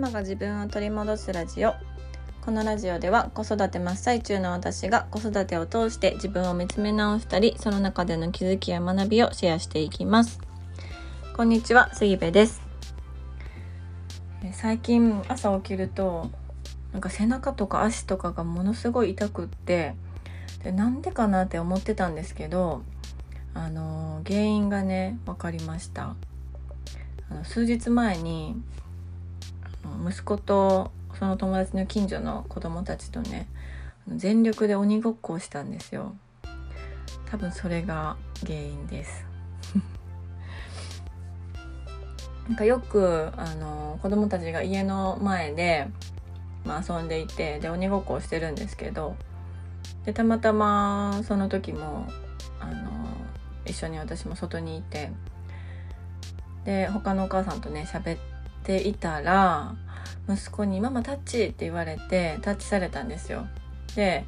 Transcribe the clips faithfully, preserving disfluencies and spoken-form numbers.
マが自分を取り戻すラジオ。このラジオでは子育て真っ最中の私が子育てを通して自分を見つめ直したり、その中での気づきや学びをシェアしていきます。こんにちは、杉部です。最近朝起きるとなんか背中とか足とかがものすごい痛くって、でなんでかなって思ってたんですけど、あの原因がね分かりました。あの数日前に息子とその友達の近所の子供たちとね、全力で鬼ごっこをしたんですよ。多分それが原因ですなんかよくあの子供たちが家の前で、まあ、遊んでいて、で鬼ごっこをしてるんですけど、でたまたまその時もあの一緒に私も外にいて、で他のお母さんとね喋っていたら、息子にママタッチって言われてタッチされたんですよ。で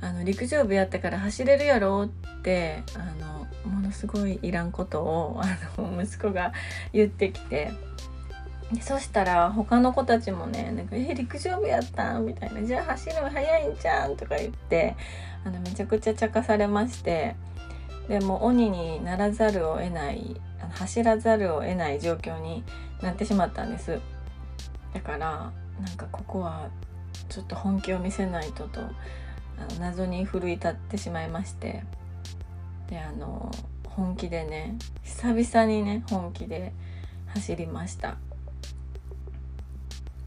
あの陸上部やったから走れるやろってあのものすごいいらんことをあの息子が言ってきて、でそしたら他の子たちもね、なんかえ陸上部やったんみたいな、じゃあ走るの早いんちゃんとか言って、あのめちゃくちゃ茶化されまして、でも鬼にならざるを得ない、走らざるを得ない状況になってしまったんです。だからなんかここはちょっと本気を見せないとと、あの謎に奮い立ってしまいまして、であの本気でね、久々にね本気で走りました。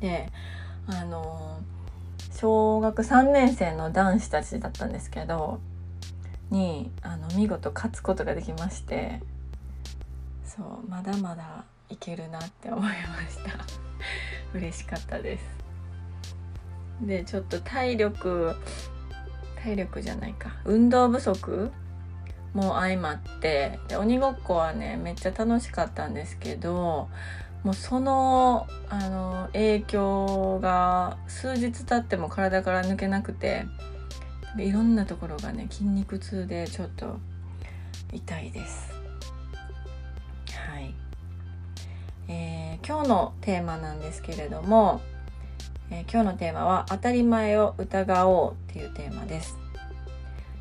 であの小学さんねん生の男子たちだったんですけどに、あの見事勝つことができまして、そうまだまだいけるなって思いました嬉しかったです。でちょっと体力体力じゃないか運動不足も相まって、で鬼ごっこはねめっちゃ楽しかったんですけど、もうその、あの影響が数日経っても体から抜けなくて、でいろんなところがね筋肉痛でちょっと痛いです。はい、えー、今日のテーマなんですけれども、えー、今日のテーマは当たり前を疑おうっていうテーマです。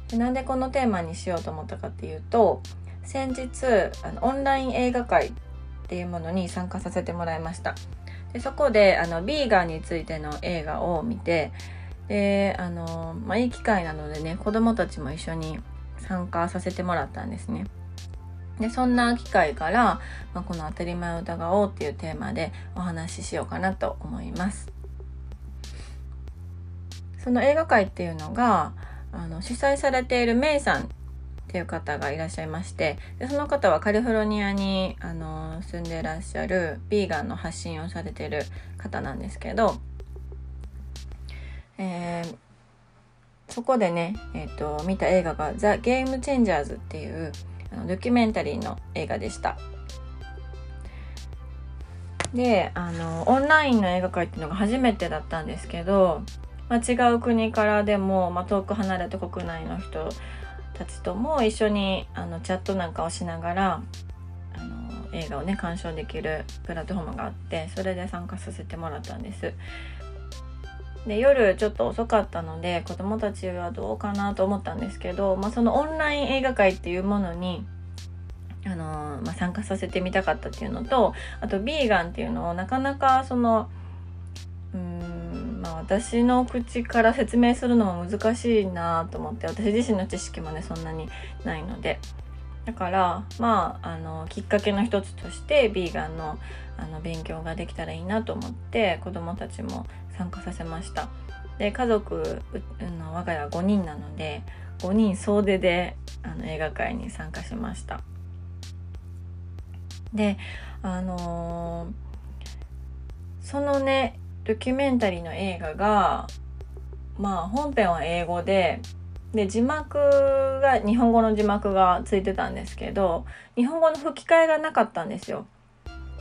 でなんでこのテーマにしようと思ったかっていうと、先日あのオンライン映画会っていうものに参加させてもらいました。でそこであのビーガンについての映画を見て、であの、まあ、いい機会なのでね子どもたちも一緒に参加させてもらったんですね。でそんな機会から、まあ、この当たり前を疑おうっていうテーマでお話ししようかなと思います。その映画会っていうのがあの主催されているメイさんっていう方がいらっしゃいまして、でその方はカリフォルニアにあの住んでいらっしゃるビーガンの発信をされている方なんですけど、えー、そこでね、えーと、見た映画がザ・ゲームチェンジャーズっていうあのドキュメンタリーの映画でした。であのオンラインの映画会っていうのが初めてだったんですけど、まあ、違う国からでも、まあ、遠く離れた国内の人たちとも一緒にあのチャットなんかをしながらあの映画をね鑑賞できるプラットフォームがあって、それで参加させてもらったんです。で夜ちょっと遅かったので子どもたちはどうかなと思ったんですけど、まあ、そのオンライン映画会っていうものに、あのーまあ、参加させてみたかったっていうのと、あとビーガンっていうのをなかなかそのうーん、まあ、私の口から説明するのも難しいなと思って、私自身の知識もねそんなにないので、だからまああのきっかけの一つとしてビーガンのあの勉強ができたらいいなと思って子どもたちも参加させました。で家族の我が家はごにんなのでごにん総出であの映画会に参加しました。であのー、そのねドキュメンタリーの映画が、まあ本編は英語でで字幕が日本語の字幕がついてたんですけど、日本語の吹き替えがなかったんですよ。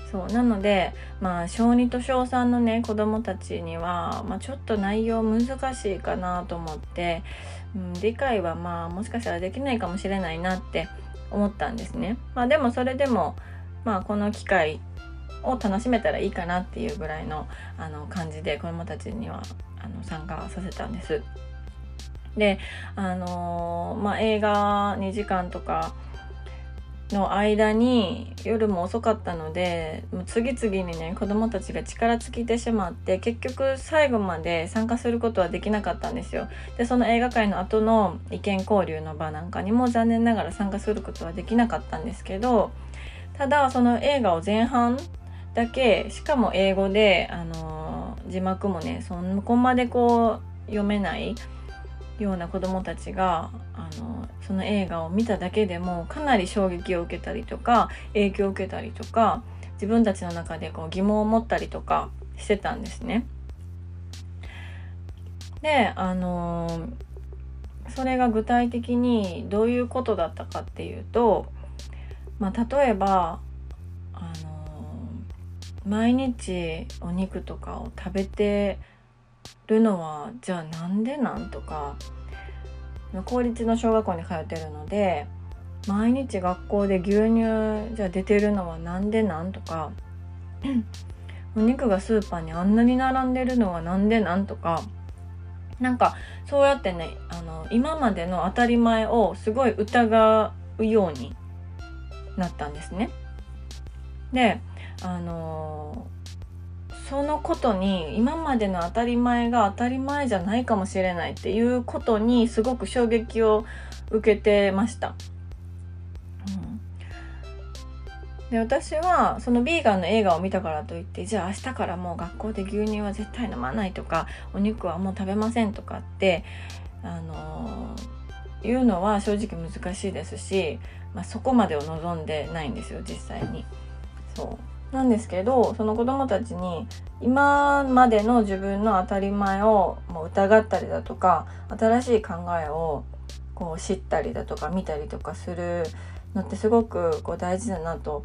そうなので、まあ、小にと小さんのね子どもたちには、まあ、ちょっと内容難しいかなと思って、うん、理解はまあもしかしたらできないかもしれないなって思ったんですね。まあ、でもそれでも、まあ、この機会を楽しめたらいいかなっていうぐらいの、あの感じで子どもたちにはあの参加させたんです。で、あのーまあ、映画にじかんとかの間に夜も遅かったので、もう次々にね子どもたちが力尽きてしまって、結局最後まで参加することはできなかったんですよ。でその映画会の後の意見交流の場なんかにも残念ながら参加することはできなかったんですけど、ただその映画を前半だけ、しかも英語で、あのー、字幕もねそこまでこう読めないような子どもたちがあのその映画を見ただけでもかなり衝撃を受けたりとか影響を受けたりとか、自分たちの中でこう疑問を持ったりとかしてたんですね。で、あのそれが具体的にどういうことだったかっていうと、まあ、例えばあの毎日お肉とかを食べてるのはじゃあなんでなんとか、公立の小学校に通ってるので毎日学校で牛乳じゃあ出てるのはなんでなんとか、お肉がスーパーにあんなに並んでるのはなんでなんとか、なんかそうやってね、あの今までの当たり前をすごい疑うようになったんですね。で、あのーそのことに、今までの当たり前が当たり前じゃないかもしれないっていうことにすごく衝撃を受けてました。うん、で私はそのビーガンの映画を見たからといって、じゃあ明日からもう学校で牛乳は絶対飲まないとかお肉はもう食べませんとかって、あのー、いうのは正直難しいですし、まあ、そこまでを望んでないんですよ実際に。そうなんですけど、その子どもたちに今までの自分の当たり前をもう疑ったりだとか、新しい考えをこう知ったりだとか見たりとかするのってすごくこう大事だなと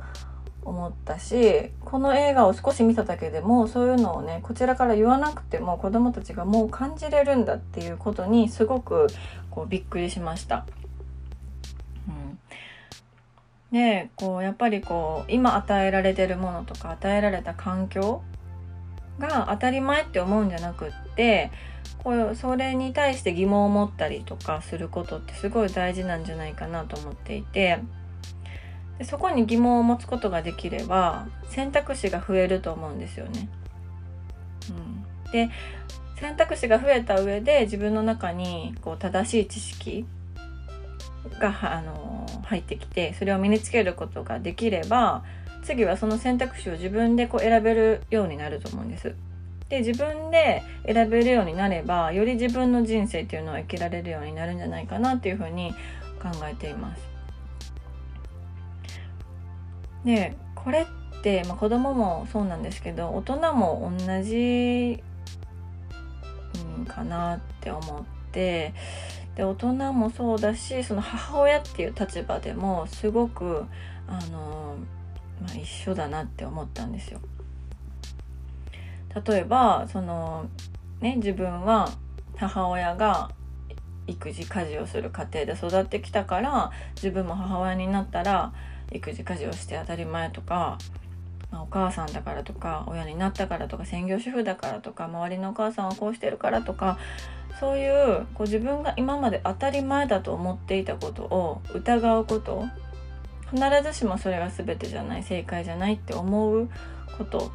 思ったし、この映画を少し見ただけでもそういうのをねこちらから言わなくても子どもたちがもう感じれるんだっていうことにすごくこうびっくりしました。でこうやっぱりこう今与えられてるものとか与えられた環境が当たり前って思うんじゃなくって、こうそれに対して疑問を持ったりとかすることってすごい大事なんじゃないかなと思っていて、でそこに疑問を持つことができれば選択肢が増えると思うんですよね。うん、で選択肢が増えた上で自分の中にこう正しい知識があの入ってきて、それを身につけることができれば次はその選択肢を自分でこう選べるようになると思うんです。で自分で選べるようになればより自分の人生っていうのを生きられるようになるんじゃないかなっていうふうに考えています。でこれって、まあ、子どももそうなんですけど大人も同じかなって思って。で大人もそうだし、その母親っていう立場でもすごくあの、まあ、一緒だなって思ったんですよ。例えばその、ね、自分は母親が育児家事をする家庭で育ってきたから、自分も母親になったら育児家事をして当たり前とか、まあ、お母さんだからとか親になったからとか専業主婦だからとか周りのお母さんはこうしてるからとか、そういうこう自分が今まで当たり前だと思っていたことを疑うこと、必ずしもそれが全てじゃない、正解じゃないって思うこと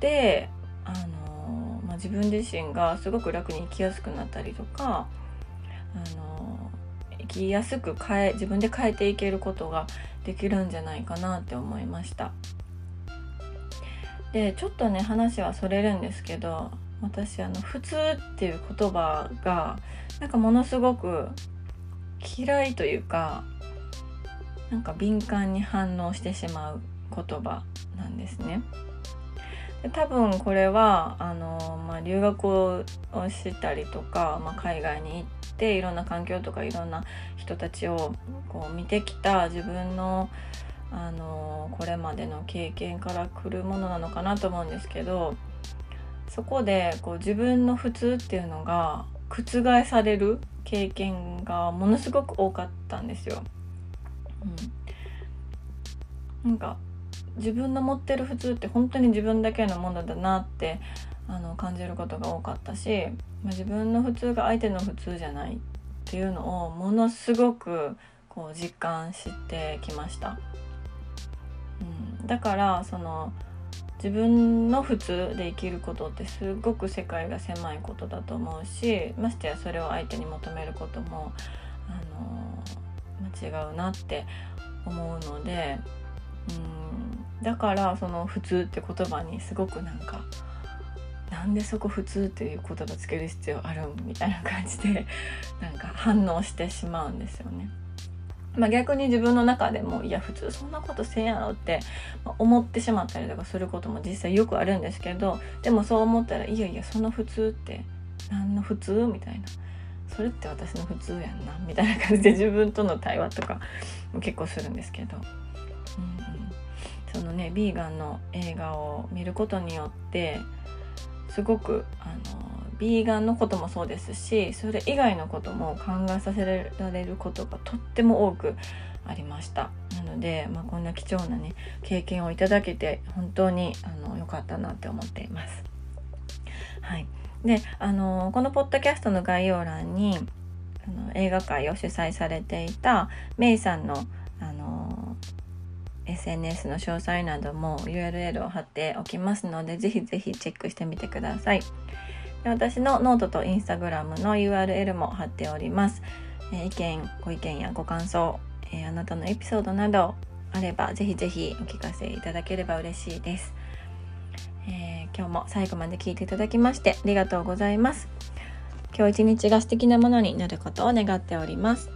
で、あのーまあ、自分自身がすごく楽に生きやすくなったりとか、あのー、生きやすく変え自分で変えていけることができるんじゃないかなって思いました。でちょっとね話はそれるんですけど、私あの普通っていう言葉がなんかものすごく嫌いというか、なんか敏感に反応してしまう言葉なんですね。で多分これはあの、まあ、留学をしたりとか、まあ、海外に行っていろんな環境とかいろんな人たちをこう見てきた自分の、あのこれまでの経験から来るものなのかなと思うんですけど、そこでこう自分の普通っていうのが覆される経験がものすごく多かったんですよ。うん、なんか自分の持ってる普通って本当に自分だけのものだなってあの感じることが多かったし、自分の普通が相手の普通じゃないっていうのをものすごくこう実感してきました、うん、だからその自分の普通で生きることってすごく世界が狭いことだと思うし、ましてやそれを相手に求めることも、あのー、間違うなって思うので、うん、だからその普通って言葉にすごくなんかなんでそこ普通っていう言葉つける必要あるんみたいな感じでなんか反応してしまうんですよね。まあ、逆に自分の中でもいや普通そんなことせんやろって思ってしまったりとかすることも実際よくあるんですけど、でもそう思ったらいやいやその普通って何の普通みたいな、それって私の普通やんなみたいな感じで自分との対話とかも結構するんですけど、うん、そのねビーガンの映画を見ることによってすごくあのビーガンのこともそうですし、それ以外のことも考えさせられることがとっても多くありました。なので、まあ、こんな貴重な、ね、経験をいただけて本当にあの良かったなって思っています。はい、であのこのポッドキャストの概要欄にあの映画会を主催されていたメイさんの、あの エスエヌエス の詳細なども ユーアールエル を貼っておきますので、ぜひぜひチェックしてみてください。で私のノートとインスタグラムの ユーアールエル も貼っております、えー、意見ご意見やご感想、えー、あなたのエピソードなどあればぜひぜひお聞かせいただければ嬉しいです、えー、今日も最後まで聞いていただきましてありがとうございます。今日一日が素敵なものになることを願っております。